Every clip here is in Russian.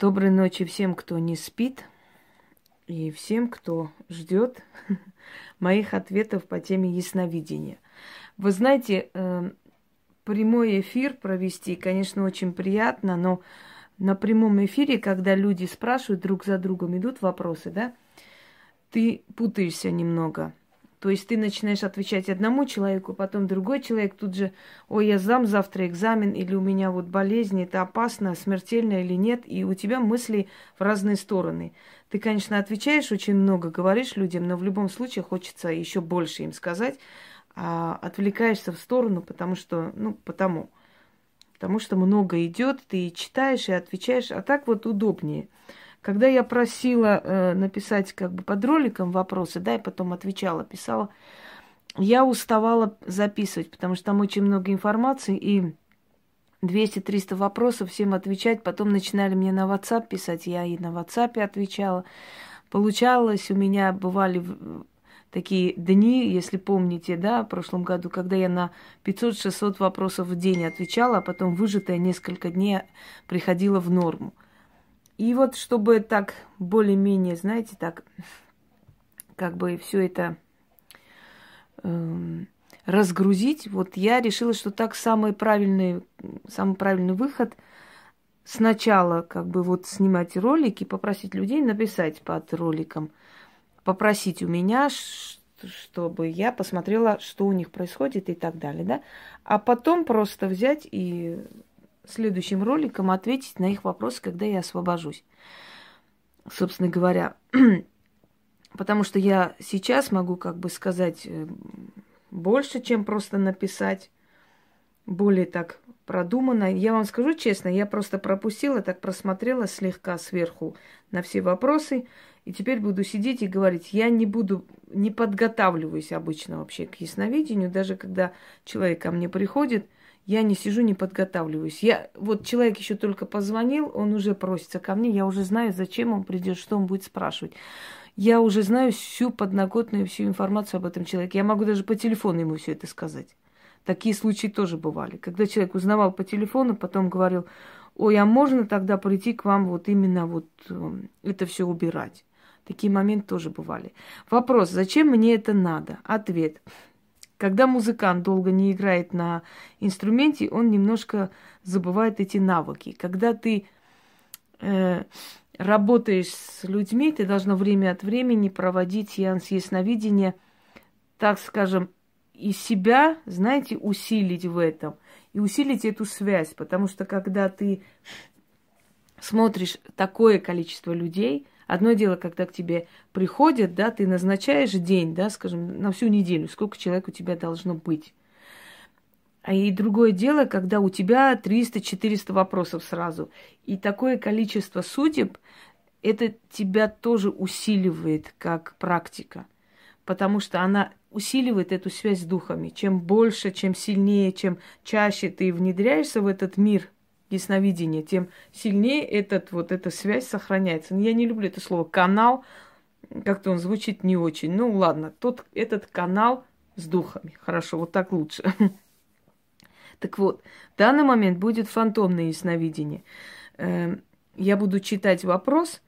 Доброй ночи всем, кто не спит, и всем, кто ждет моих ответов по теме ясновидения. Вы знаете, прямой эфир провести, конечно, очень приятно, но на прямом эфире, когда люди спрашивают, друг за другом идут вопросы, да, ты путаешься немного. То есть ты начинаешь отвечать одному человеку, потом другой человек тут же, ой, я сдам завтра экзамен, или у меня вот болезнь, это опасно, смертельно или нет, и у тебя мысли в разные стороны. Ты, конечно, отвечаешь очень много, говоришь людям, но в любом случае хочется еще больше им сказать, а отвлекаешься в сторону, потому что много идет, ты читаешь и отвечаешь, а так вот удобнее. Когда я просила написать как бы под роликом вопросы, да, и потом отвечала, писала, я уставала записывать, потому что там очень много информации, и 200-300 вопросов всем отвечать. Потом начинали мне на WhatsApp писать, я и на WhatsApp отвечала. Получалось, у меня бывали такие дни, если помните, да, в прошлом году, когда я на 500-600 вопросов в день отвечала, а потом выжатая несколько дней приходила в норму. И вот, чтобы так более-менее, знаете, так как бы все это разгрузить, вот я решила, что так самый правильный выход сначала как бы вот снимать ролики, попросить людей написать под роликом, попросить у меня, чтобы я посмотрела, что у них происходит и так далее, да, а потом просто взять и следующим роликом ответить на их вопросы, когда я освобожусь, собственно говоря. Потому что я сейчас могу как бы сказать больше, чем просто написать, более так продуманно. Я вам скажу честно, я просто пропустила, так просмотрела слегка сверху на все вопросы, и теперь буду сидеть и говорить. Я не подготавливаюсь обычно вообще к ясновидению, даже когда человек ко мне приходит, я не сижу, не подготавливаюсь. Вот человек еще только позвонил, он уже просится ко мне, я уже знаю, зачем он придет, что он будет спрашивать. Я уже знаю всю подноготную, всю информацию об этом человеке. Я могу даже по телефону ему все это сказать. Такие случаи тоже бывали. Когда человек узнавал по телефону, потом говорил, ой, а можно тогда прийти к вам вот именно вот это все убирать? Такие моменты тоже бывали. Вопрос, зачем мне это надо? Ответ. Когда музыкант долго не играет на инструменте, он немножко забывает эти навыки. Когда ты работаешь с людьми, ты должна время от времени проводить сеанс ясновидения, так скажем, и себя, знаете, усилить в этом. И усилить эту связь, потому что когда ты смотришь такое количество людей, одно дело, когда к тебе приходят, да, ты назначаешь день, да, скажем, на всю неделю, сколько человек у тебя должно быть. И другое дело, когда у тебя 300-400 вопросов сразу. И такое количество судеб, это тебя тоже усиливает как практика, потому что она усиливает эту связь с духами. Чем больше, чем сильнее, чем чаще ты внедряешься в этот мир ясновидение, тем сильнее эта связь сохраняется. Я не люблю это слово «канал», как-то он звучит не очень. Ну ладно, этот канал с духами. Хорошо, вот так лучше. Так вот, в данный момент будет фантомное ясновидение. Я буду читать вопрос,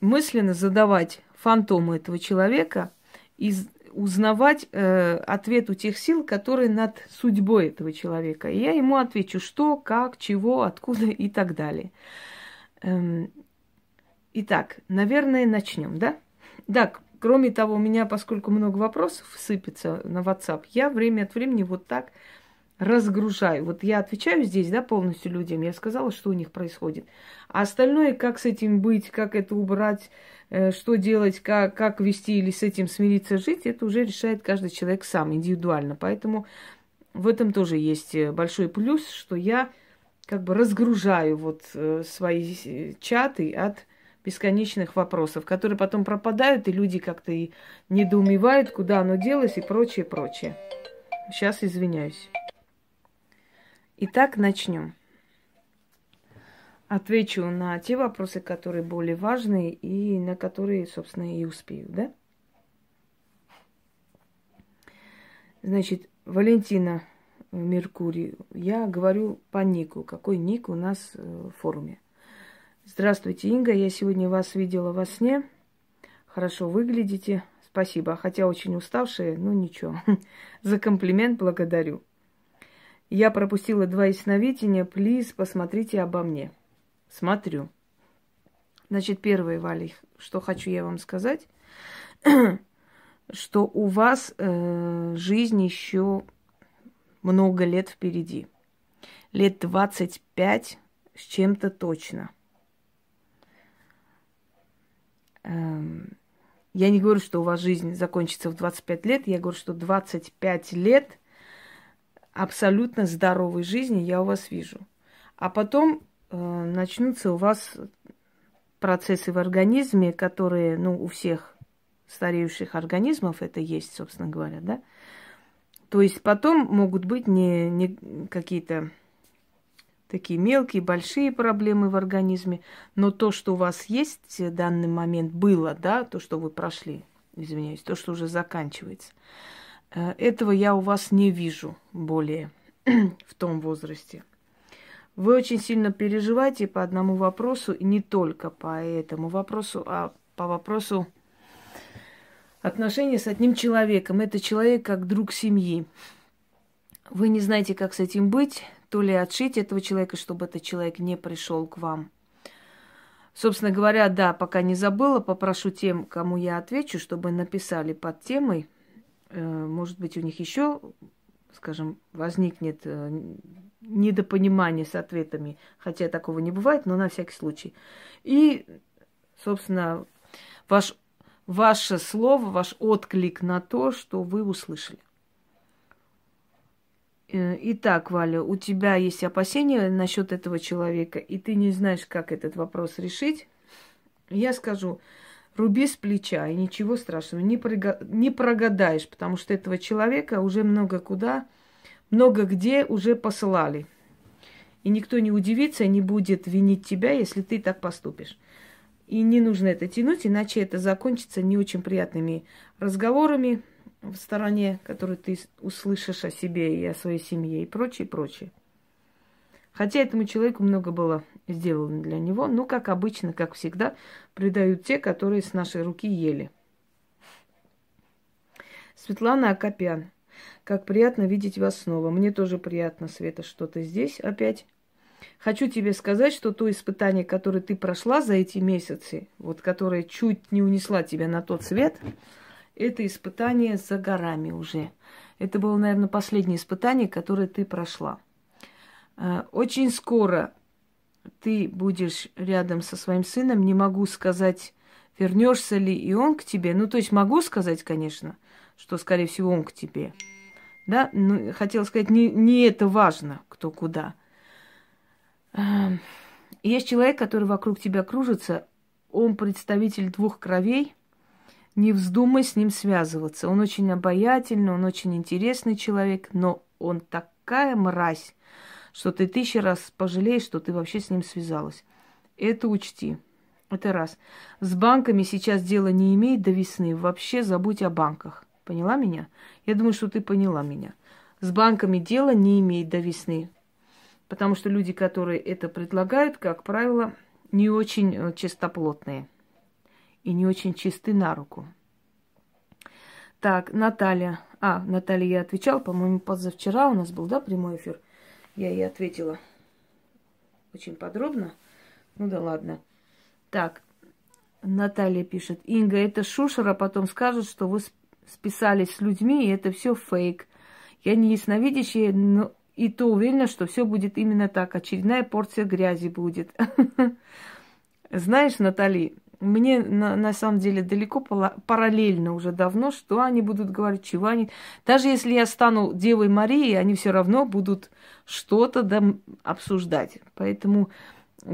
мысленно задавать фантому этого человека и узнавать ответ у тех сил, которые над судьбой этого человека. И я ему отвечу, что, как, чего, откуда и так далее. Итак, наверное, начнем, да? Так, кроме того, у меня, поскольку много вопросов сыпется на WhatsApp, я время от времени вот так разгружаю. Вот я отвечаю здесь, да, полностью людям, я сказала, что у них происходит. А остальное, как с этим быть, как это убрать, что делать, как вести или с этим смириться, жить, это уже решает каждый человек сам, индивидуально. Поэтому в этом тоже есть большой плюс, что я как бы разгружаю вот свои чаты от бесконечных вопросов, которые потом пропадают, и люди как-то и недоумевают, куда оно делось и прочее, прочее. Сейчас извиняюсь. Итак, начнем. Отвечу на те вопросы, которые более важные и на которые, собственно, и успею, да? Значит, Валентина Меркурий. Я говорю по нику. Какой ник у нас в форуме? Здравствуйте, Инга. Я сегодня вас видела во сне. Хорошо выглядите. Спасибо. Хотя очень уставшая, но ничего. За комплимент благодарю. Я пропустила 2 ясновидения. Плиз, посмотрите обо мне. Смотрю. Значит, первое, Вали, что хочу я вам сказать, что у вас жизнь еще много лет впереди. Лет 25 с чем-то точно. Я не говорю, что у вас жизнь закончится в 25 лет. Я говорю, что 25 лет абсолютно здоровой жизни я у вас вижу. А потом начнутся у вас процессы в организме, которые, ну, у всех стареющих организмов это есть, собственно говоря, да? То есть потом могут быть не какие-то такие мелкие, большие проблемы в организме, но то, что у вас есть в данный момент, было, да, то, что вы прошли, извиняюсь, то, что уже заканчивается, этого я у вас не вижу более в том возрасте. Вы очень сильно переживаете по одному вопросу, и не только по этому вопросу, а по вопросу отношений с одним человеком. Это человек как друг семьи. Вы не знаете, как с этим быть, то ли отшить этого человека, чтобы этот человек не пришел к вам. Собственно говоря, да, пока не забыла, попрошу тем, кому я отвечу, чтобы написали под темой. Может быть, у них еще, скажем, возникнет недопонимание с ответами, хотя такого не бывает, но на всякий случай. И, собственно, ваше слово, ваш отклик на то, что вы услышали. Итак, Валя, у тебя есть опасения насчет этого человека, и ты не знаешь, как этот вопрос решить. Я скажу, руби с плеча, и ничего страшного, не прогадаешь, потому что этого человека уже много где уже посылали. И никто не удивится, не будет винить тебя, если ты так поступишь. И не нужно это тянуть, иначе это закончится не очень приятными разговорами в стороне, которые ты услышишь о себе и о своей семье и прочее, прочее. Хотя этому человеку много было сделано для него, но, как обычно, как всегда, предают те, которые с нашей руки ели. Светлана Акопян. Как приятно видеть вас снова. Мне тоже приятно, Света, что ты здесь опять. Хочу тебе сказать, что то испытание, которое ты прошла за эти месяцы, вот которое чуть не унесла тебя на тот свет, это испытание за горами уже. Это было, наверное, последнее испытание, которое ты прошла. Очень скоро ты будешь рядом со своим сыном. Не могу сказать, вернешься ли и он к тебе. Ну, то есть могу сказать, конечно, что, скорее всего, он к тебе. Да? Ну, хотела сказать, не это важно, кто куда. Есть человек, который вокруг тебя кружится. Он представитель 2 кровей. Не вздумай с ним связываться. Он очень обаятельный, он очень интересный человек, но он такая мразь, что ты 1000 раз пожалеешь, что ты вообще с ним связалась. Это учти. Это раз. С банками сейчас дело не имеет до весны. Вообще забудь о банках. Поняла меня? Я думаю, что ты поняла меня. С банками дело не имеет до весны. Потому что люди, которые это предлагают, как правило, не очень чистоплотные. И не очень чисты на руку. Так, Наталья. Наталья, я отвечала, по-моему, позавчера у нас был, да, прямой эфир? Я ей ответила очень подробно. Ну да ладно. Так, Наталья пишет. Инга, это шушера, потом скажут, что вы списались с людьми, и это все фейк. Я не ясновидящая, но и то уверена, что все будет именно так. Очередная порция грязи будет. Знаешь, Наталья, мне на самом деле далеко параллельно уже давно, что они будут говорить, чего они... Даже если я стану Девой Марией, они все равно будут что-то обсуждать. Поэтому,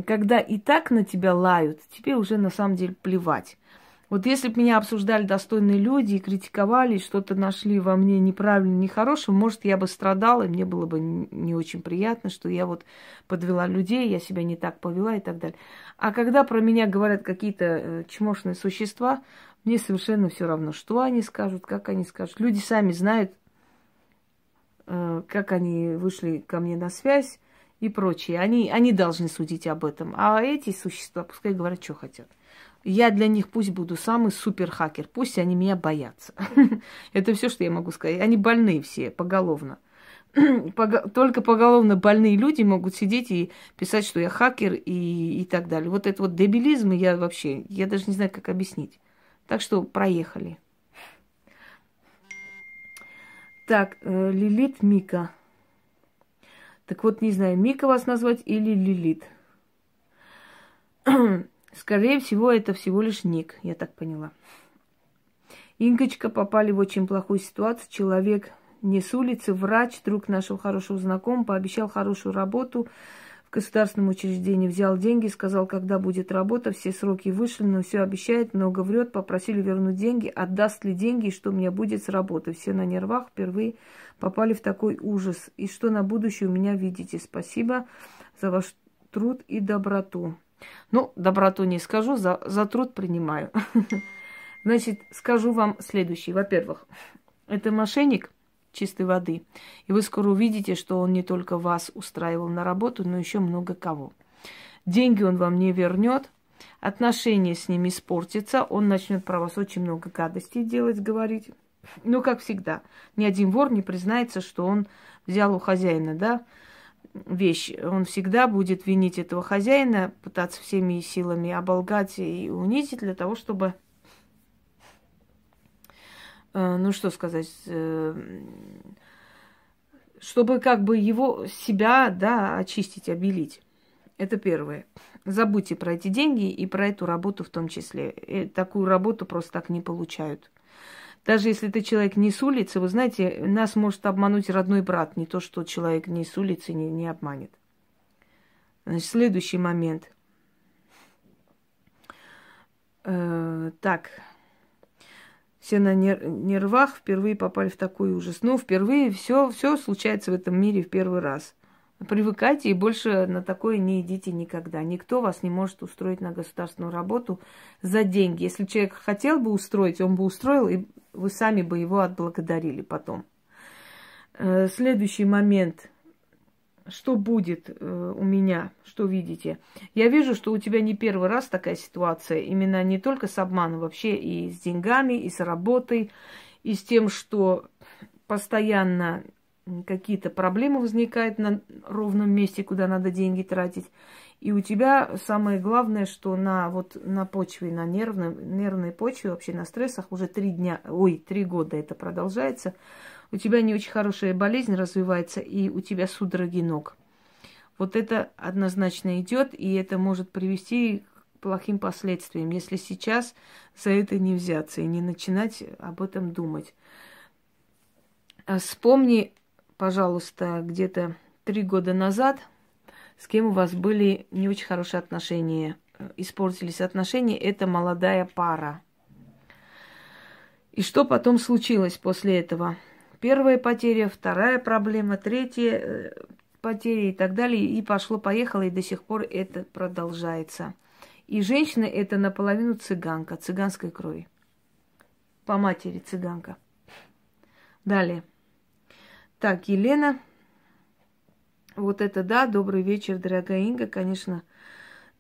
когда и так на тебя лают, тебе уже на самом деле плевать. Вот если бы меня обсуждали достойные люди и критиковали, что-то нашли во мне неправильно, нехорошее, может, я бы страдала, и мне было бы не очень приятно, что я вот подвела людей, я себя не так повела и так далее. А когда про меня говорят какие-то чмошные существа, мне совершенно все равно, что они скажут, как они скажут. Люди сами знают, как они вышли ко мне на связь и прочие. Они должны судить об этом. А эти существа пускай говорят, что хотят. Я для них пусть буду самый суперхакер. Пусть они меня боятся. Это все, что я могу сказать. Они больные все, поголовно. Только поголовно больные люди могут сидеть и писать, что я хакер и так далее. Вот этот вот дебилизм я вообще... Я даже не знаю, как объяснить. Так что проехали. Так, Лилит, Мика. Так вот, не знаю, Мика вас назвать или Лилит. Скорее всего, это всего лишь ник, я так поняла. Ингочка, попали в очень плохую ситуацию. Человек не с улицы, врач, друг нашего хорошего знакомого, пообещал хорошую работу в государственном учреждении. Взял деньги, сказал, когда будет работа, все сроки вышли, но все обещает, много врет. Попросили вернуть деньги, отдаст ли деньги и что у меня будет с работы. Все на нервах, впервые попали в такой ужас. И что на будущее у меня видите? Спасибо за ваш труд и доброту. Ну, доброту не скажу, за труд принимаю. Значит, скажу вам следующее. Во-первых, это мошенник чистой воды. И вы скоро увидите, что он не только вас устраивал на работу, но еще много кого. Деньги он вам не вернет, отношения с ним испортятся, он начнет про вас очень много гадостей делать, говорить. Ну, как всегда, ни один вор не признается, что он взял у хозяина, да, вещь. Он всегда будет винить этого хозяина, пытаться всеми силами оболгать и унизить для того, чтобы, ну что сказать, чтобы как бы его, себя, да, очистить, обелить. Это первое. Забудьте про эти деньги и про эту работу в том числе. И такую работу просто так не получают. Даже если ты человек не с улицы, вы знаете, нас может обмануть родной брат, не то, что человек не с улицы не обманет. Значит, следующий момент. Так, все на нервах, впервые попали в такой ужас. Ну, впервые все случается в этом мире в первый раз. Привыкайте и больше на такое не идите никогда. Никто вас не может устроить на государственную работу за деньги. Если человек хотел бы устроить, он бы устроил, и вы сами бы его отблагодарили потом. Следующий момент. Что будет у меня? Что видите? Я вижу, что у тебя не первый раз такая ситуация. Именно не только с обманом, вообще и с деньгами, и с работой, и с тем, что постоянно... какие-то проблемы возникают на ровном месте, куда надо деньги тратить. И у тебя самое главное, что на почве, на нервной почве, вообще на стрессах уже 3 года это продолжается. У тебя не очень хорошая болезнь развивается, и у тебя судороги ног. Вот это однозначно идет, и это может привести к плохим последствиям, если сейчас за это не взяться и не начинать об этом думать. Вспомни, пожалуйста, где-то 3 года назад, с кем у вас были не очень хорошие отношения, испортились отношения, это молодая пара. И что потом случилось после этого? Первая потеря, вторая проблема, третья потеря и так далее. И пошло-поехало, и до сих пор это продолжается. И женщина это наполовину цыганка, цыганской крови. По матери цыганка. Далее. Так, Елена, вот это да, добрый вечер, дорогая Инга, конечно,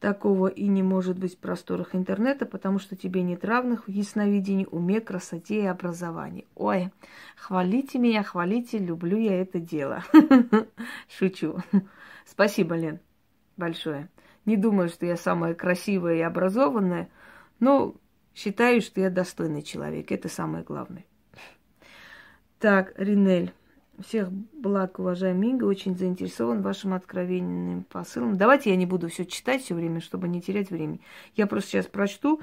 такого и не может быть в просторах интернета, потому что тебе нет равных в ясновидении, уме, красоте и образовании. Ой, хвалите меня, хвалите, люблю я это дело. Шучу. Спасибо, Лен, большое. Не думаю, что я самая красивая и образованная, но считаю, что я достойный человек, это самое главное. Так, Ринель. Всех благ, уважаемый Инга, очень заинтересован вашим откровенным посылом. Давайте я не буду все читать все время, чтобы не терять времени. Я просто сейчас прочту.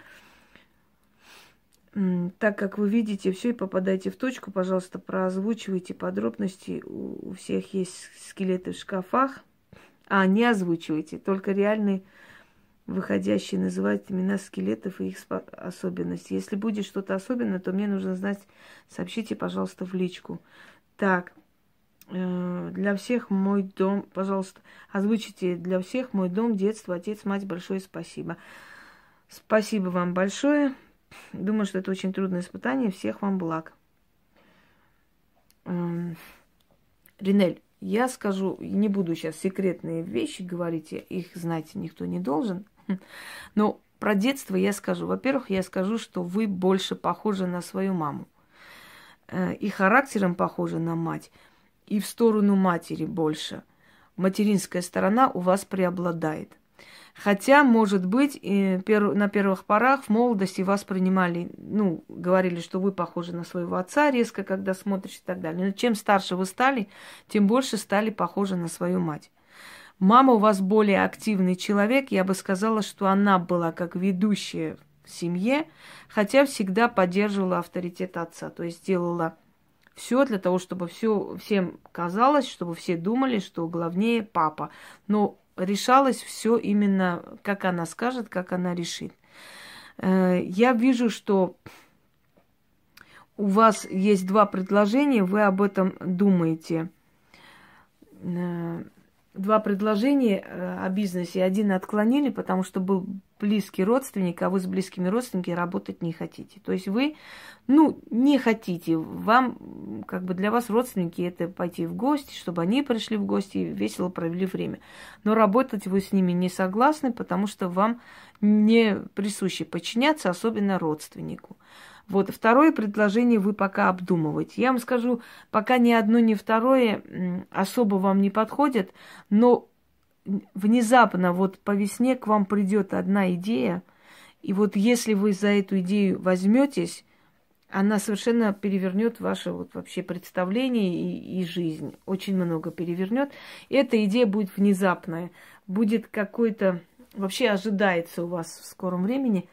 Так как вы видите все и попадаете в точку, пожалуйста, проозвучивайте подробности. У всех есть скелеты в шкафах. А, не озвучивайте, только реальные выходящие называют имена скелетов и их особенности. Если будет что-то особенное, то мне нужно знать. Сообщите, пожалуйста, в личку. Так. Для всех мой дом, пожалуйста, озвучите для всех мой дом, детство, отец, мать, большое спасибо. Спасибо вам большое. Думаю, что это очень трудное испытание. Всех вам благ. Ринель, Я скажу, не буду сейчас секретные вещи говорить, их, знаете, никто не должен. Но про детство я скажу. Во-первых, я скажу, что вы больше похожи на свою маму. И характером похожи на мать, и в сторону матери больше. Материнская сторона у вас преобладает. Хотя, может быть, на первых порах в молодости вас принимали, ну, говорили, что вы похожи на своего отца резко, когда смотришь и так далее. Но чем старше вы стали, тем больше стали похожи на свою мать. Мама у вас более активный человек. Я бы сказала, что она была как ведущая в семье, хотя всегда поддерживала авторитет отца. То есть делала все для того, чтобы всем казалось, чтобы все думали, что главнее папа. Но решалось все именно, как она скажет, как она решит. Я вижу, что у вас есть два предложения, вы об этом думаете. Два предложения о бизнесе. Один отклонили, потому что был близкий родственник, а вы с близкими родственниками работать не хотите. То есть вы, ну, не хотите. Вам, как бы для вас родственники, это пойти в гости, чтобы они пришли в гости и весело провели время. Но работать вы с ними не согласны, потому что вам не присуще подчиняться, особенно родственнику. Вот второе предложение вы пока обдумываете. Я вам скажу, пока ни одно, ни второе особо вам не подходит, но внезапно вот по весне к вам придет одна идея, и вот если вы за эту идею возьметесь, она совершенно перевернет ваше вот вообще представление и жизнь. Очень много перевернет. Эта идея будет внезапная, будет какой-то... Вообще ожидается у вас в скором времени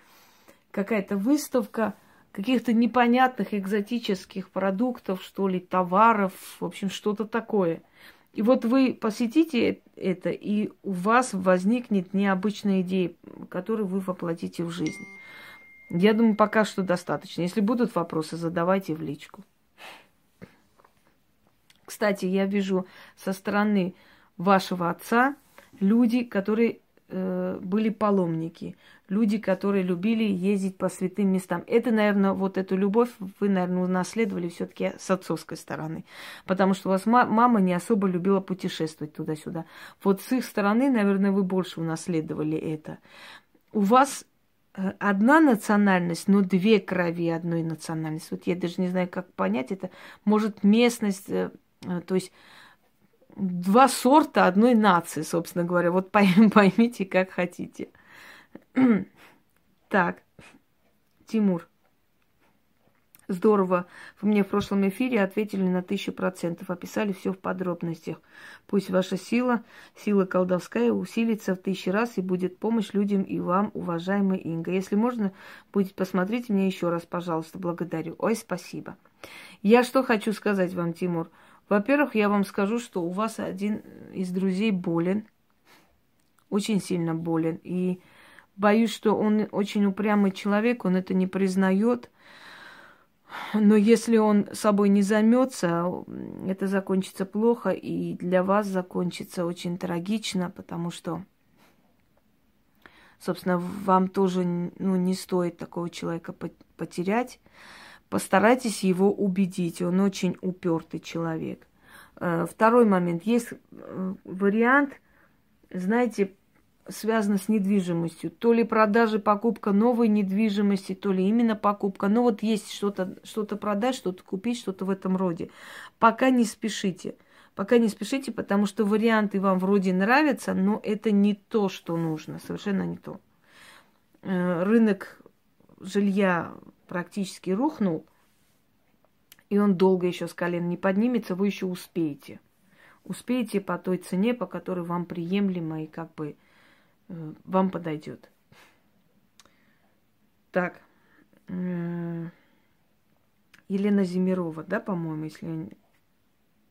какая-то выставка каких-то непонятных экзотических продуктов, что ли, товаров, в общем, что-то такое. И вот вы посетите это, и у вас возникнет необычная идея, которую вы воплотите в жизнь. Я думаю, пока что достаточно. Если будут вопросы, задавайте в личку. Кстати, я вижу со стороны вашего отца люди, которые были паломники, люди, которые любили ездить по святым местам. Это, наверное, вот эту любовь вы, наверное, унаследовали все-таки с отцовской стороны, потому что у вас мама не особо любила путешествовать туда-сюда. Вот с их стороны, наверное, вы больше унаследовали это. У вас одна национальность, но две крови одной национальности. Вот я даже не знаю, как понять это. Может, местность, то есть два сорта одной нации, собственно говоря. Вот поймите, как хотите. Так, Тимур. Здорово. Вы мне в прошлом эфире ответили на 1000%. Описали все в подробностях. Пусть ваша сила колдовская, усилится в 1000 раз и будет помощь людям и вам, уважаемая Инга. Если можно, будет посмотреть меня еще раз, пожалуйста. Благодарю. Ой, спасибо. Я что хочу сказать вам, Тимур? Во-первых, я вам скажу, что у вас один из друзей болен, очень сильно болен. И боюсь, что он очень упрямый человек, он это не признает. Но если он собой не займется, это закончится плохо, и для вас закончится очень трагично, потому что, собственно, вам тоже, ну, не стоит такого человека потерять. Постарайтесь его убедить, он очень упертый человек. Второй момент. Есть вариант, знаете, связан с недвижимостью. То ли продажи, покупка новой недвижимости, то ли именно покупка. Но вот есть что-то продать, что-то купить, что-то в этом роде. Пока не спешите. Пока не спешите, потому что варианты вам вроде нравятся, но это не то, что нужно. Совершенно не то. Рынок жилья практически рухнул, и он долго еще с колен не поднимется, вы еще успеете. Успеете по той цене, по которой вам приемлемо и как бы вам подойдет. Так. Елена Зимирова, да, по-моему,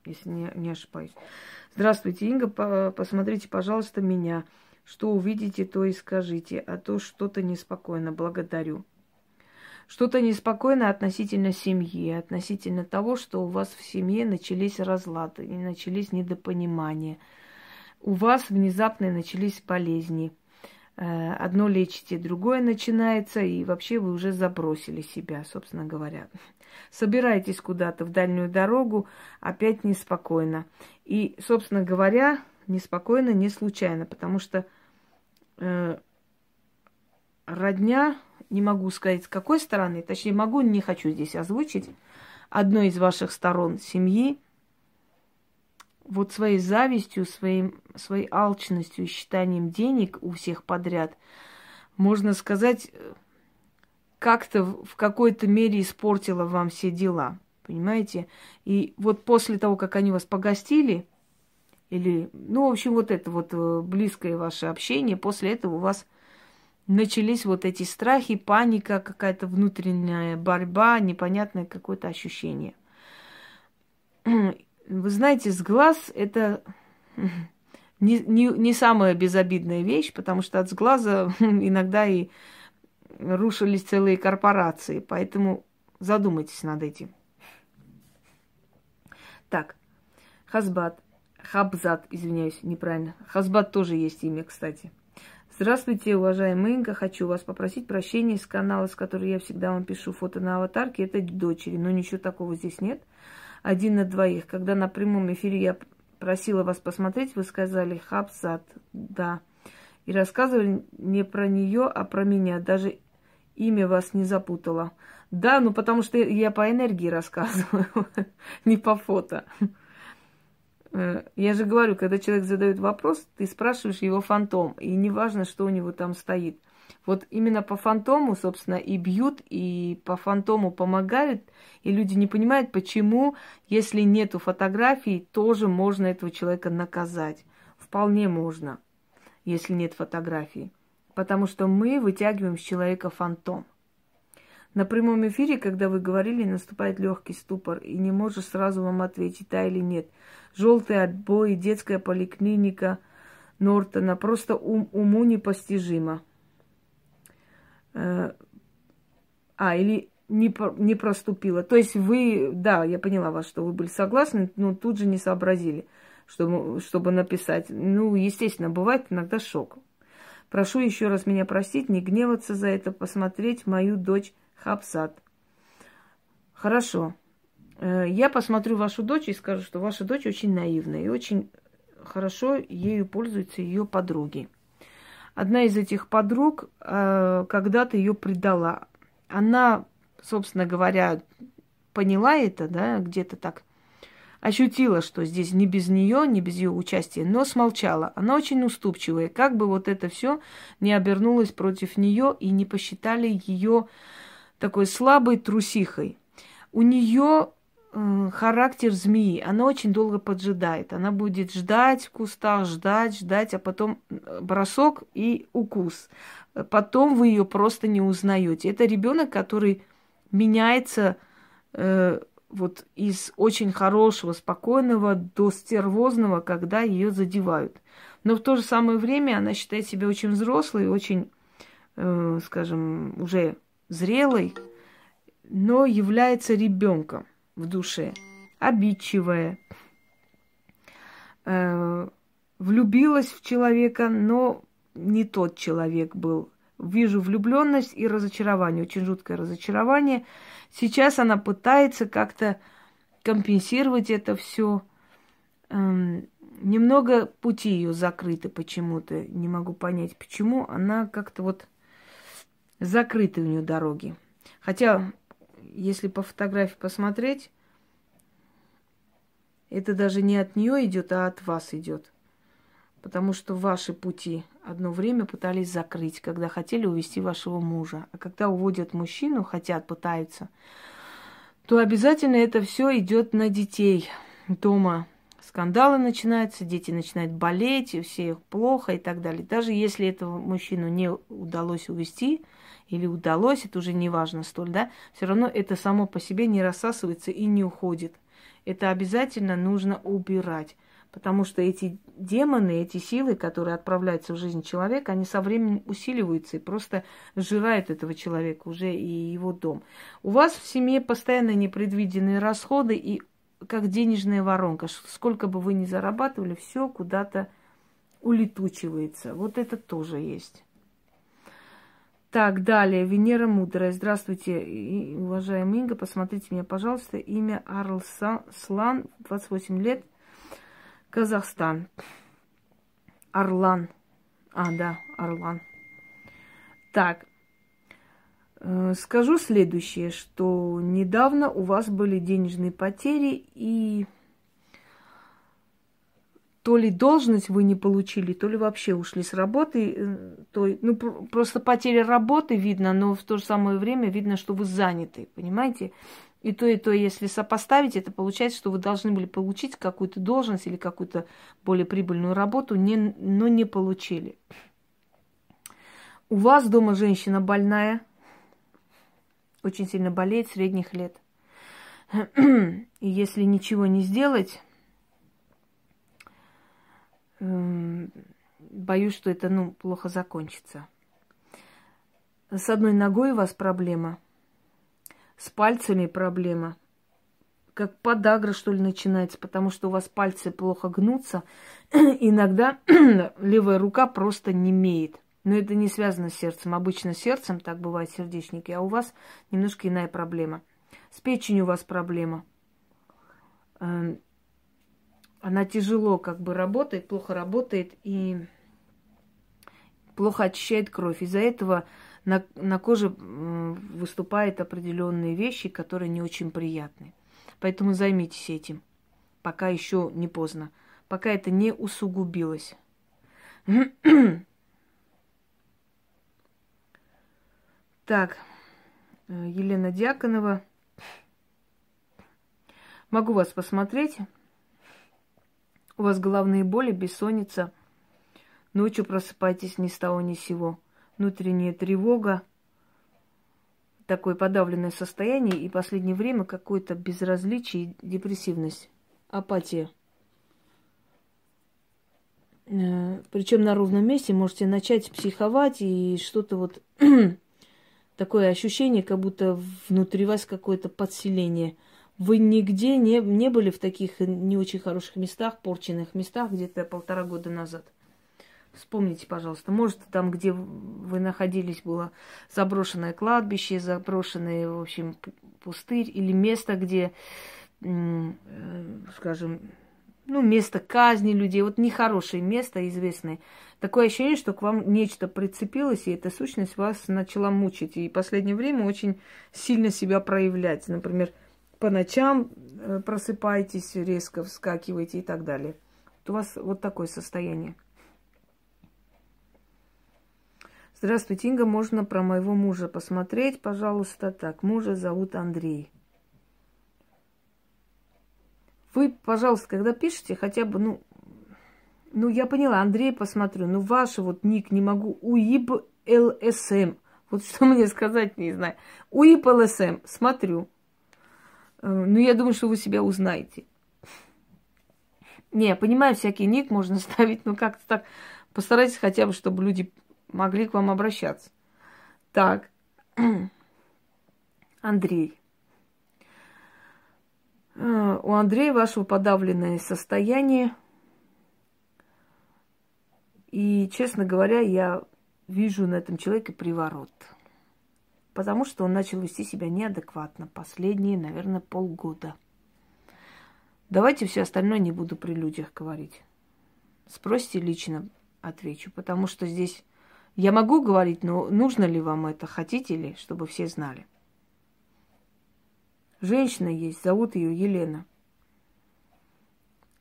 если не ошибаюсь. Здравствуйте, Инга, посмотрите, пожалуйста, меня. Что увидите, то и скажите, а то что-то неспокойно. Благодарю. Что-то неспокойно относительно семьи, относительно того, что у вас в семье начались разлады, начались недопонимания. У вас внезапно начались болезни. Одно лечите, другое начинается, и вообще вы уже забросили себя, собственно говоря. собираетесь куда-то в дальнюю дорогу, опять неспокойно. И, собственно говоря, неспокойно не случайно, потому что родня, не могу сказать, с какой стороны, точнее могу, не хочу здесь озвучить, одной из ваших сторон семьи, вот своей завистью, своей алчностью и считанием денег у всех подряд, можно сказать, как-то в какой-то мере испортила вам все дела, понимаете? И вот после того, как они вас погостили, или, ну, в общем, вот это вот близкое ваше общение, после этого у вас начались вот эти страхи, паника, какая-то внутренняя борьба, непонятное какое-то ощущение. Вы знаете, с глаз это не самая безобидная вещь, потому что от сглаза иногда и рушились целые корпорации. Поэтому задумайтесь над этим. Так, Хабсат, извиняюсь, неправильно. Хазбат тоже есть имя, кстати. Здравствуйте, уважаемая Инга. Хочу вас попросить прощения с канала, с которого я всегда вам пишу фото на аватарке. Это дочери, но ничего такого здесь нет. 1 на 2. Когда на прямом эфире я просила вас посмотреть, вы сказали Хабсат, да. И рассказывали не про нее, а про меня. Даже имя вас не запутало. Да, ну потому что я по энергии рассказываю, не по фото. Я же говорю, когда человек задает вопрос, ты спрашиваешь его фантом, и не важно, что у него там стоит. Вот именно по фантому, собственно, и бьют, и по фантому помогают, и люди не понимают, почему, если нету фотографий, тоже можно этого человека наказать. Вполне можно, если нет фотографий, потому что мы вытягиваем с человека фантом. На прямом эфире, когда вы говорили, наступает легкий ступор, и не можешь сразу вам ответить, да или нет. Желтые обои, детская поликлиника Нортона. Просто уму непостижимо. Или не проступило. То есть вы, да, я поняла вас, что вы были согласны, но тут же не сообразили, чтобы написать. Ну, естественно, бывает иногда шок. Прошу еще раз меня простить, не гневаться за это, посмотреть мою дочь Хабсат. Хорошо. Я посмотрю вашу дочь и скажу, что ваша дочь очень наивная и очень хорошо ею пользуются ее подруги. Одна из этих подруг когда-то ее предала. Она, собственно говоря, поняла это, да, где-то так ощутила, что здесь не без нее, не без ее участия, но смолчала. Она очень уступчивая, как бы вот это все не обернулось против нее и не посчитали ее такой слабой трусихой. У нее характер змеи. Она очень долго поджидает. Она будет ждать в кустах, ждать, а потом бросок и укус. Потом вы ее просто не узнаете. Это ребенок, который меняется вот из очень хорошего, спокойного до стервозного, когда ее задевают. Но в то же самое время она считает себя очень взрослой, очень, скажем, уже зрелой, но является ребенком в душе, обидчивая, влюбилась в человека, но не тот человек был. Вижу влюбленность и разочарование, очень жуткое разочарование. Сейчас она пытается как-то компенсировать это все. Немного пути ее закрыты почему-то, не могу понять, почему она как-то вот закрыты у нее дороги. Хотя если по фотографии посмотреть, это даже не от нее идет, а от вас идет. Потому что ваши пути одно время пытались закрыть, когда хотели увести вашего мужа. А когда уводят мужчину, хотят, пытаются, то обязательно это все идет на детей. Дома скандалы начинаются, дети начинают болеть, и все плохо и так далее. Даже если этого мужчину не удалось увести, или удалось, это уже не важно столь, да, все равно это само по себе не рассасывается и не уходит. Это обязательно нужно убирать, потому что эти демоны, эти силы, которые отправляются в жизнь человека, они со временем усиливаются и просто сжирают этого человека уже и его дом. У вас в семье постоянно непредвиденные расходы и как денежная воронка. Сколько бы вы ни зарабатывали, все куда-то улетучивается. Вот это тоже есть. Так, далее. Венера Мудрая. Здравствуйте, уважаемая Инга. Посмотрите меня, пожалуйста. Имя Арслан, 28 лет. Казахстан. Арлан. А, да, Арлан. Так. Скажу следующее, что недавно у вас были денежные потери, и то ли должность вы не получили, то ли вообще ушли с работы. То, ну, просто потеря работы видно, но в то же самое время видно, что вы заняты, понимаете? И то, если сопоставить, это получается, что вы должны были получить какую-то должность или какую-то более прибыльную работу, но не получили. У вас дома женщина больная, очень сильно болеет, средних лет. И если ничего не сделать, боюсь, что это, ну, плохо закончится. С одной ногой у вас проблема, с пальцами проблема. Как подагра, что ли, начинается, потому что у вас пальцы плохо гнутся. Иногда левая рука просто немеет. Но это не связано с сердцем. Обычно сердцем, так бывают сердечники, а у вас немножко иная проблема. С печенью у вас проблема. Она тяжело как бы работает, плохо работает и плохо очищает кровь. Из-за этого на коже выступают определенные вещи, которые не очень приятны. Поэтому займитесь этим, пока еще не поздно, пока это не усугубилось. Так, Елена Диаконова. Могу вас посмотреть. У вас головные боли, бессонница. Ночью просыпайтесь ни с того ни с сего. Внутренняя тревога. Такое подавленное состояние. И в последнее время какое-то безразличие, депрессивность, апатия. Причем на ровном месте можете начать психовать и что-то вот... Такое ощущение, как будто внутри вас какое-то подселение. Вы нигде не были в таких не очень хороших местах, порченных местах где-то 1,5 года назад. Вспомните, пожалуйста. Может, там, где вы находились, было заброшенное кладбище, заброшенный, в общем, пустырь, или место, где, скажем, ну, место казни людей. Вот нехорошее место, известное. Такое ощущение, что к вам нечто прицепилось, и эта сущность вас начала мучить. И в последнее время очень сильно себя проявлять. Например, по ночам просыпаетесь, резко вскакиваете и так далее. Вот у вас вот такое состояние. Здравствуйте, Инга. Можно про моего мужа посмотреть, пожалуйста. Так, мужа зовут Андрей. Вы, пожалуйста, когда пишете, хотя бы, ну, я поняла, Андрей, посмотрю, ну, ваш вот ник не могу, УИБ-ЛСМ, вот что мне сказать, не знаю, УИБ-ЛСМ, смотрю, ну, я думаю, что вы себя узнаете. Не, я понимаю, всякий ник можно ставить, но как-то так, постарайтесь хотя бы, чтобы люди могли к вам обращаться. Так, Андрей. У Андрея вашего подавленное состояние. И, честно говоря, я вижу на этом человеке приворот. Потому что он начал вести себя неадекватно последние, наверное, полгода. Давайте все остальное не буду при людях говорить. Спросите лично, отвечу. Потому что здесь я могу говорить, но нужно ли вам это, хотите ли, чтобы все знали. Женщина есть, зовут ее Елена.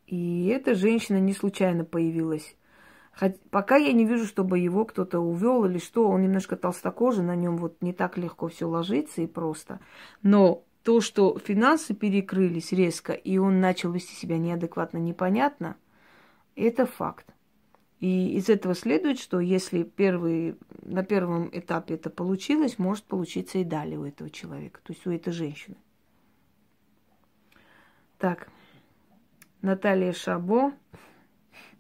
И эта женщина не случайно появилась. Пока я не вижу, чтобы его кто-то увел или что. Он немножко толстокожий, на нем вот не так легко все ложится и просто. Но то, что финансы перекрылись резко, и он начал вести себя неадекватно, непонятно, это факт. И из этого следует, что если на первом этапе это получилось, может получиться и далее у этого человека, то есть у этой женщины. Так, Наталья Шабо.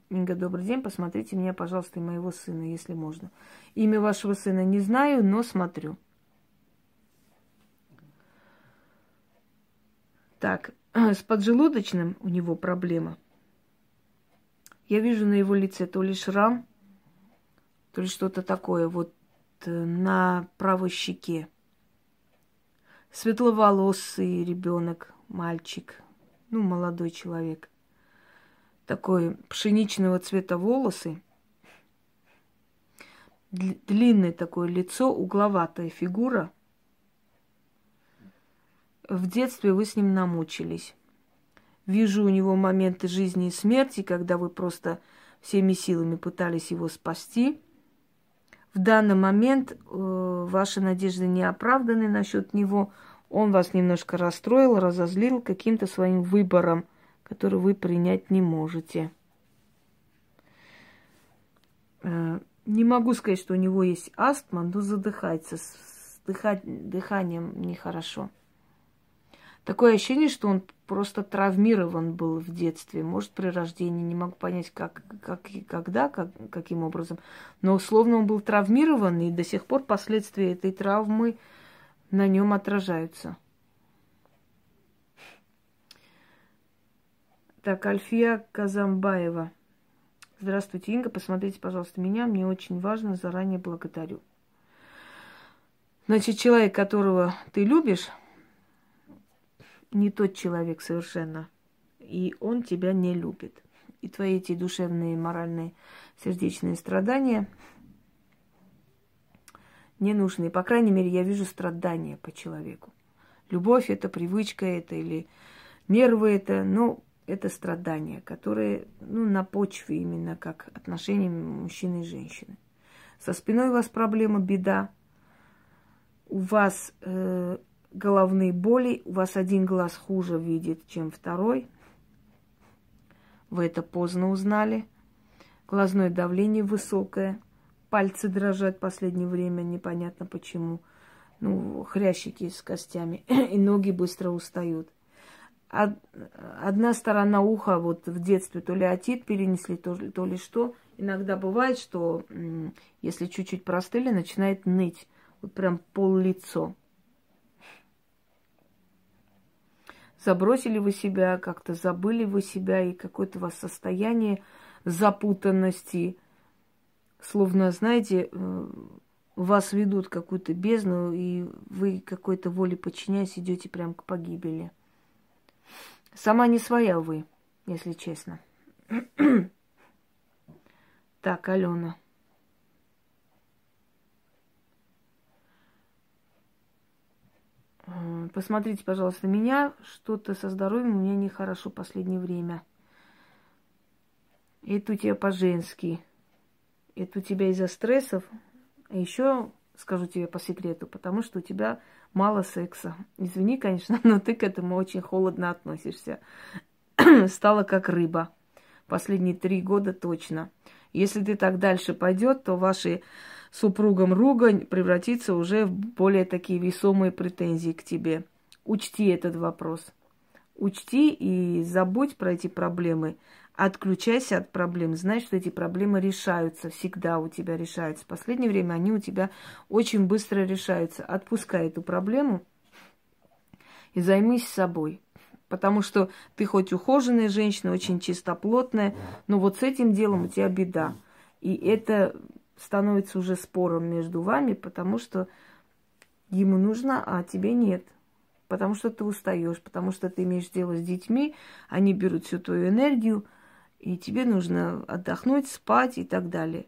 Инга, добрый день, посмотрите меня, пожалуйста, и моего сына, если можно. Имя вашего сына не знаю, но смотрю. Так, с поджелудочным у него проблема. Я вижу на его лице то ли шрам, то ли что-то такое. Вот на правой щеке. Светловолосый ребенок, мальчик, ну, молодой человек. Такой пшеничного цвета волосы. Длинное такое лицо, угловатая фигура. В детстве вы с ним намучились. Вижу у него моменты жизни и смерти, когда вы просто всеми силами пытались его спасти. В данный момент ваши надежды не оправданы насчет него. Он вас немножко расстроил, разозлил каким-то своим выбором, который вы принять не можете. Не могу сказать, что у него есть астма, но задыхается. С дыханием нехорошо. Такое ощущение, что он просто травмирован был в детстве. Может, при рождении, не могу понять, как и когда, каким образом. Но условно он был травмирован, и до сих пор последствия этой травмы на нем отражаются. Так, Альфия Казамбаева. Здравствуйте, Инга. Посмотрите, пожалуйста, меня. Мне очень важно. Заранее благодарю. Значит, человек, которого ты любишь, не тот человек совершенно. И он тебя не любит. И твои эти душевные, моральные, сердечные страдания не нужны. По крайней мере, я вижу страдания по человеку. Любовь – это привычка, это или нервы, это, ну, это страдания, которые, ну, на почве именно как отношения мужчины и женщины. Со спиной у вас проблема, беда. У вас головные боли, у вас один глаз хуже видит, чем второй. Вы это поздно узнали. Глазное давление высокое. Пальцы дрожат в последнее время, непонятно почему. Ну, хрящики с костями. И ноги быстро устают. Одна сторона уха вот в детстве то ли отит перенесли, то ли что. Иногда бывает, что если чуть-чуть простыли, начинает ныть. Вот прям пол-лицо. Забросили вы себя, как-то забыли вы себя, и какое-то у вас состояние запутанности. Словно, знаете, вас ведут в какую-то бездну, и вы какой-то воле подчиняясь идете прям к погибели. Сама не своя вы, если честно. Так, Алена. Посмотрите, пожалуйста, меня. Что-то со здоровьем у меня нехорошо в последнее время. Это у тебя по-женски. Это у тебя из-за стрессов. А еще скажу тебе по секрету, потому что у тебя мало секса. Извини, конечно, но ты к этому очень холодно относишься. Стала как рыба. Последние 3 года точно. Если ты так дальше пойдет, то ваши супругам ругань превратится уже в более такие весомые претензии к тебе. Учти этот вопрос. Учти и забудь про эти проблемы. Отключайся от проблем. Знай, что эти проблемы решаются. Всегда у тебя решаются. В последнее время они у тебя очень быстро решаются. Отпускай эту проблему и займись собой. Потому что ты хоть ухоженная женщина, очень чистоплотная, но вот с этим делом у тебя беда. И это становится уже спором между вами, потому что ему нужно, а тебе нет. Потому что ты устаешь, потому что ты имеешь дело с детьми, они берут всю твою энергию, и тебе нужно отдохнуть, спать и так далее.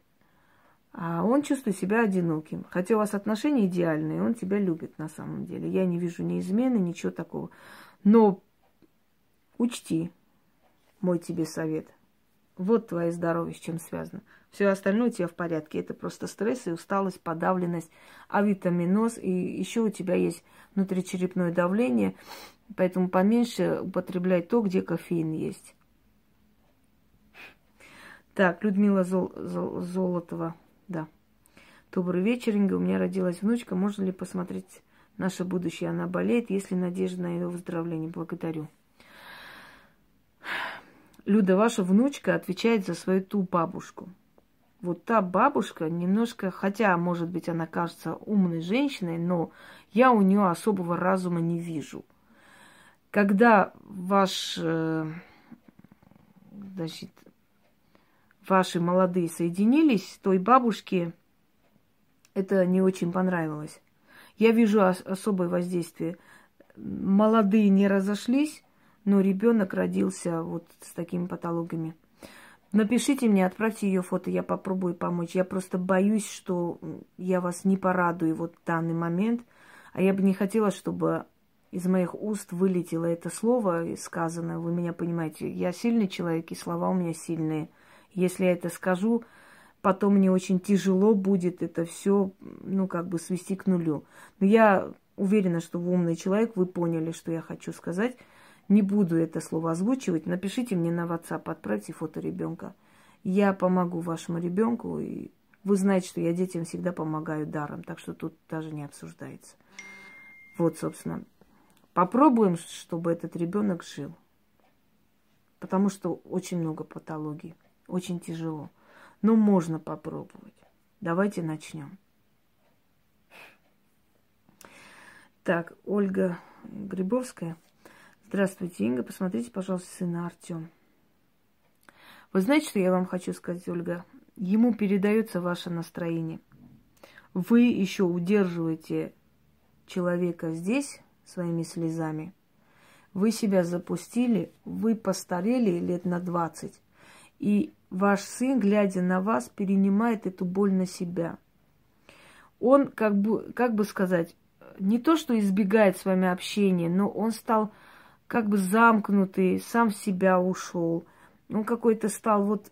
А он чувствует себя одиноким. Хотя у вас отношения идеальные, он тебя любит на самом деле. Я не вижу ни измены, ничего такого. Но учти мой тебе совет. Вот твое здоровье, с чем связано. Все остальное у тебя в порядке. Это просто стресс и усталость, подавленность, авитаминоз. И еще у тебя есть внутричерепное давление. Поэтому поменьше употребляй то, где кофеин есть. Так, Людмила Золотова. Да. Добрый вечер, Инга. У меня родилась внучка. Можно ли посмотреть наше будущее? Она болеет. Есть ли надежда на ее выздоровление? Благодарю. Люда, ваша внучка отвечает за свою ту бабушку. Вот та бабушка немножко, хотя, может быть, она кажется умной женщиной, но я у нее особого разума не вижу. Когда ваши молодые соединились, той бабушке Это не очень понравилось. Я вижу особое воздействие. Молодые не разошлись, но ребенок родился вот с такими патологиями. Напишите мне, отправьте ее фото, я попробую помочь. Я просто боюсь, что я вас не порадую вот в данный момент. А я бы не хотела, чтобы из моих уст вылетело это слово сказанное. Вы меня понимаете, я сильный человек, и слова у меня сильные. Если я это скажу, потом мне очень тяжело будет это все, ну, как бы свести к нулю. Но я уверена, что вы умный человек, вы поняли, что я хочу сказать. Не буду это слово озвучивать. Напишите мне на WhatsApp, отправьте фото ребенка. Я помогу вашему ребенку. И вы знаете, что я детям всегда помогаю даром. Так что тут даже не обсуждается. Вот, собственно. Попробуем, чтобы этот ребенок жил. Потому что очень много патологий. Очень тяжело. Но можно попробовать. Давайте начнем. Так, Ольга Грибовская. Здравствуйте, Инга. Посмотрите, пожалуйста, сына Артём. Вы знаете, что я вам хочу сказать, Ольга? Ему передается ваше настроение. Вы еще удерживаете человека здесь своими слезами. Вы себя запустили, вы постарели лет на 20. И ваш сын, глядя на вас, перенимает эту боль на себя. Он, как бы сказать, не то что избегает с вами общения, но он стал... как бы замкнутый, сам в себя ушел, он какой-то стал вот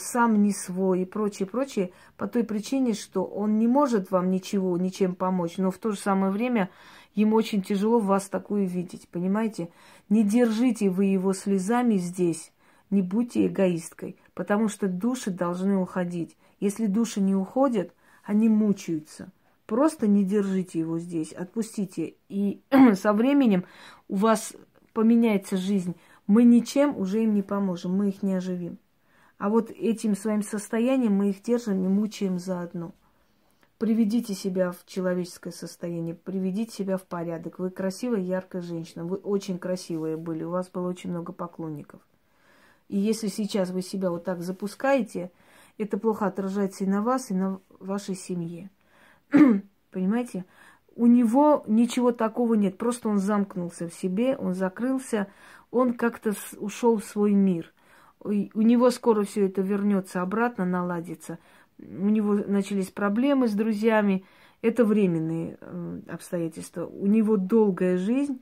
сам не свой и прочее, прочее, по той причине, что он не может вам ничего, ничем помочь, но в то же самое время ему очень тяжело вас такую видеть, понимаете? Не держите вы его слезами здесь, не будьте эгоисткой, потому что души должны уходить. Если души не уходят, они мучаются. Просто не держите его здесь, отпустите, и со временем у вас... поменяется жизнь, мы ничем уже им не поможем, мы их не оживим. А вот этим своим состоянием мы их держим и мучаем заодно. Приведите себя в человеческое состояние, приведите себя в порядок. Вы красивая, яркая женщина, вы очень красивые были, у вас было очень много поклонников. И если сейчас вы себя вот так запускаете, это плохо отражается и на вас, и на вашей семье. Понимаете? У него ничего такого нет, просто он замкнулся в себе, он закрылся, он как-то ушел в свой мир. У него скоро все это вернется обратно, наладится. У него начались проблемы с друзьями, это временные обстоятельства. У него долгая жизнь,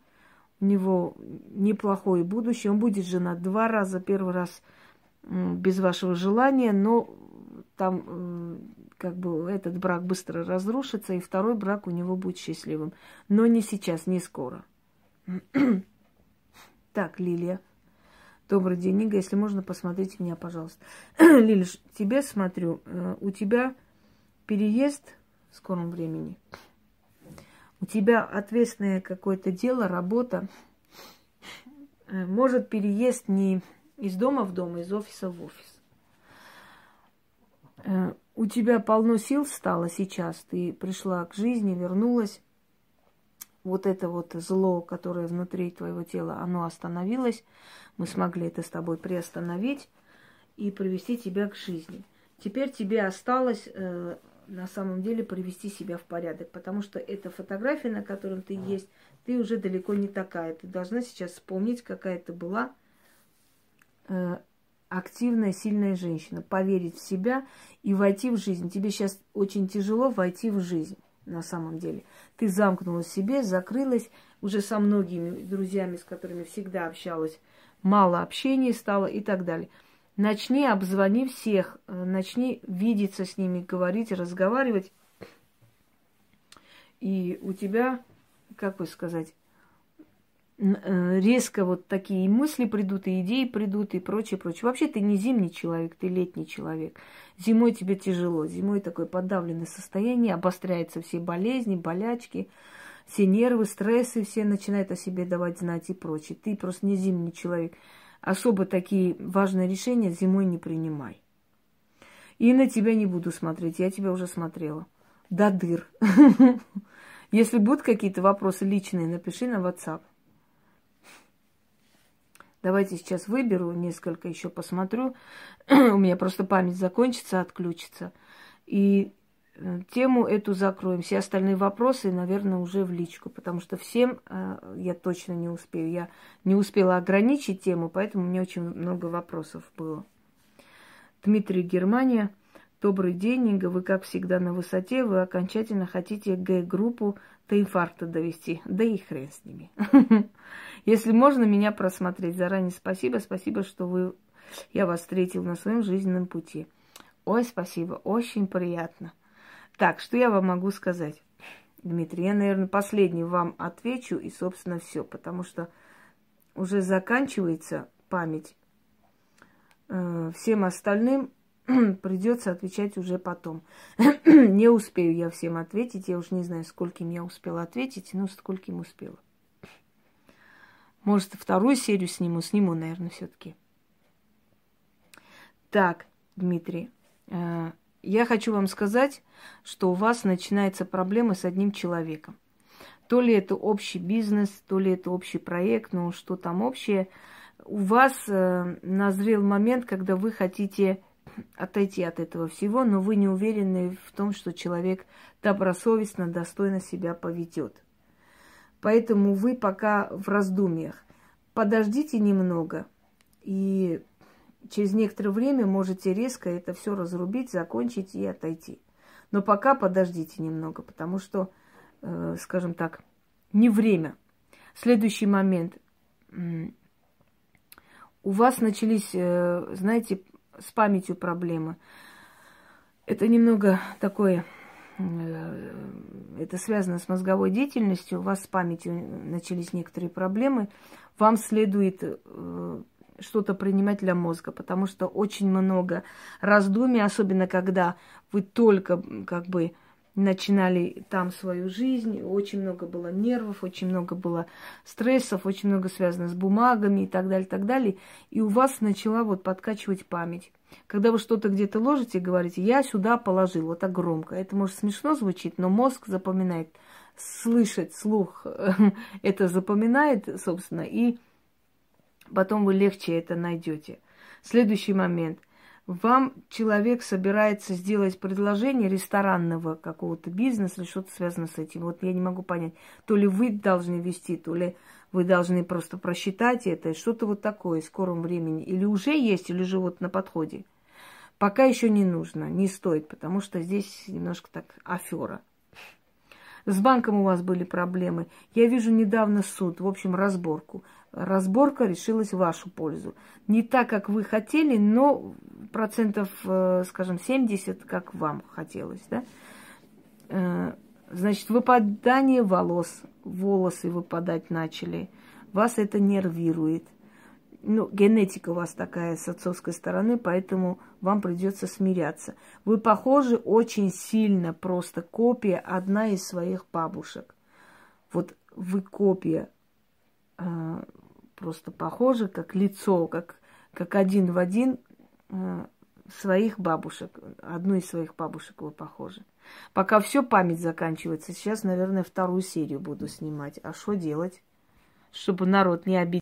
у него неплохое будущее, он будет женат 2 раза, первый раз без вашего желания, но... там как бы этот брак быстро разрушится, и второй брак у него будет счастливым. Но не сейчас, не скоро. Так, Лилия. Добрый день, Инга. Если можно, посмотрите меня, пожалуйста. Лилия, тебе смотрю. У тебя переезд в скором времени. У тебя ответственное какое-то дело, работа. Может, переезд не из дома в дом, а из офиса в офис. У тебя полно сил стало сейчас, ты пришла к жизни, вернулась. Вот это вот зло, которое внутри твоего тела, оно остановилось. Мы смогли это с тобой приостановить и привести тебя к жизни. Теперь тебе осталось на самом деле привести себя в порядок, потому что эта фотография, на которой ты есть, ты уже далеко не такая. Ты должна сейчас вспомнить, какая ты была... активная, сильная женщина, поверить в себя и войти в жизнь. Тебе сейчас очень тяжело войти в жизнь, на самом деле. Ты замкнулась в себе, закрылась, уже со многими друзьями, с которыми всегда общалась, мало общения стало и так далее. Начни, обзвони всех, начни видеться с ними, говорить, разговаривать. И у тебя, как бы сказать... резко вот такие мысли придут, и идеи придут, и прочее, прочее. Вообще ты не зимний человек, ты летний человек. Зимой тебе тяжело, зимой такое подавленное состояние, обостряются все болезни, болячки, все нервы, стрессы, все начинают о себе давать знать и прочее. Ты просто не зимний человек. Особо такие важные решения зимой не принимай. И на тебя не буду смотреть, я тебя уже смотрела. До дыр. Если будут какие-то вопросы личные, напиши на WhatsApp. Давайте сейчас выберу, несколько еще посмотрю. У меня просто память закончится, отключится. И тему эту закроем. Все остальные вопросы, наверное, уже в личку, потому что всем я точно не успею. Я не успела ограничить тему, поэтому у меня очень много вопросов было. Дмитрий Германия. Добрый день, Инга. Вы, как всегда, на высоте. Вы окончательно хотите Г-группу до инфаркта довести. Да и хрен с ними. Если можно, меня просмотреть заранее. Спасибо. Спасибо, что я вас встретил на своем жизненном пути. Ой, спасибо. Очень приятно. Так, что я вам могу сказать, Дмитрий? Я, наверное, последний вам отвечу, и, собственно, все, потому что уже заканчивается память. Всем остальным придется отвечать уже потом. Не успею я всем ответить. Я уж не знаю, скольким я успела ответить, но скольким успела. Может, вторую серию сниму, наверное, все-таки. Так, Дмитрий, я хочу вам сказать, что у вас начинается проблема с одним человеком. То ли это общий бизнес, то ли это общий проект, но что там общее. У вас назрел момент, когда вы хотите отойти от этого всего, но вы не уверены в том, что человек добросовестно, достойно себя поведет. Поэтому вы пока в раздумьях. Подождите немного, и через некоторое время можете резко это все разрубить, закончить и отойти. Но пока подождите немного, потому что, скажем так, не время. Следующий момент. У вас начались, знаете, с памятью проблемы. Это немного такое... Это связано с мозговой деятельностью. У вас с памятью начались некоторые проблемы. Вам следует что-то принимать для мозга, потому что очень много раздумий, особенно когда вы только как бы начинали там свою жизнь. Очень много было нервов, очень много было стрессов, очень много связано с бумагами и так далее, так далее. И у вас начала вот подкачивать память. Когда вы что-то где-то ложите и говорите, я сюда положил, вот так громко. Это, может, смешно звучит, но мозг запоминает, слышит, слух это запоминает, собственно, и потом вы легче это найдете. Следующий момент. Вам человек собирается сделать предложение ресторанного какого-то бизнеса или что-то связано с этим. Вот я не могу понять, то ли вы должны вести, то ли вы должны просто просчитать это, что-то вот такое в скором времени. Или уже есть, или же вот на подходе. Пока еще не нужно, не стоит, потому что здесь немножко так афера. С банком у вас были проблемы. Я вижу недавно суд, в общем, разборку. Разборка решилась в вашу пользу. Не так, как вы хотели, но процентов, скажем, 70, как вам хотелось, да? Значит, выпадание волос. Волосы выпадать начали. Вас это нервирует. Ну, генетика у вас такая с отцовской стороны, поэтому вам придется смиряться. Вы похожи очень сильно, просто копия одна из своих бабушек. Вот вы копия. Просто похожи, как лицо, как один в один своих бабушек. Одну из своих бабушек вы похожи. Пока все память заканчивается. Сейчас, наверное, вторую серию буду снимать. А что делать, чтобы народ не обиделся?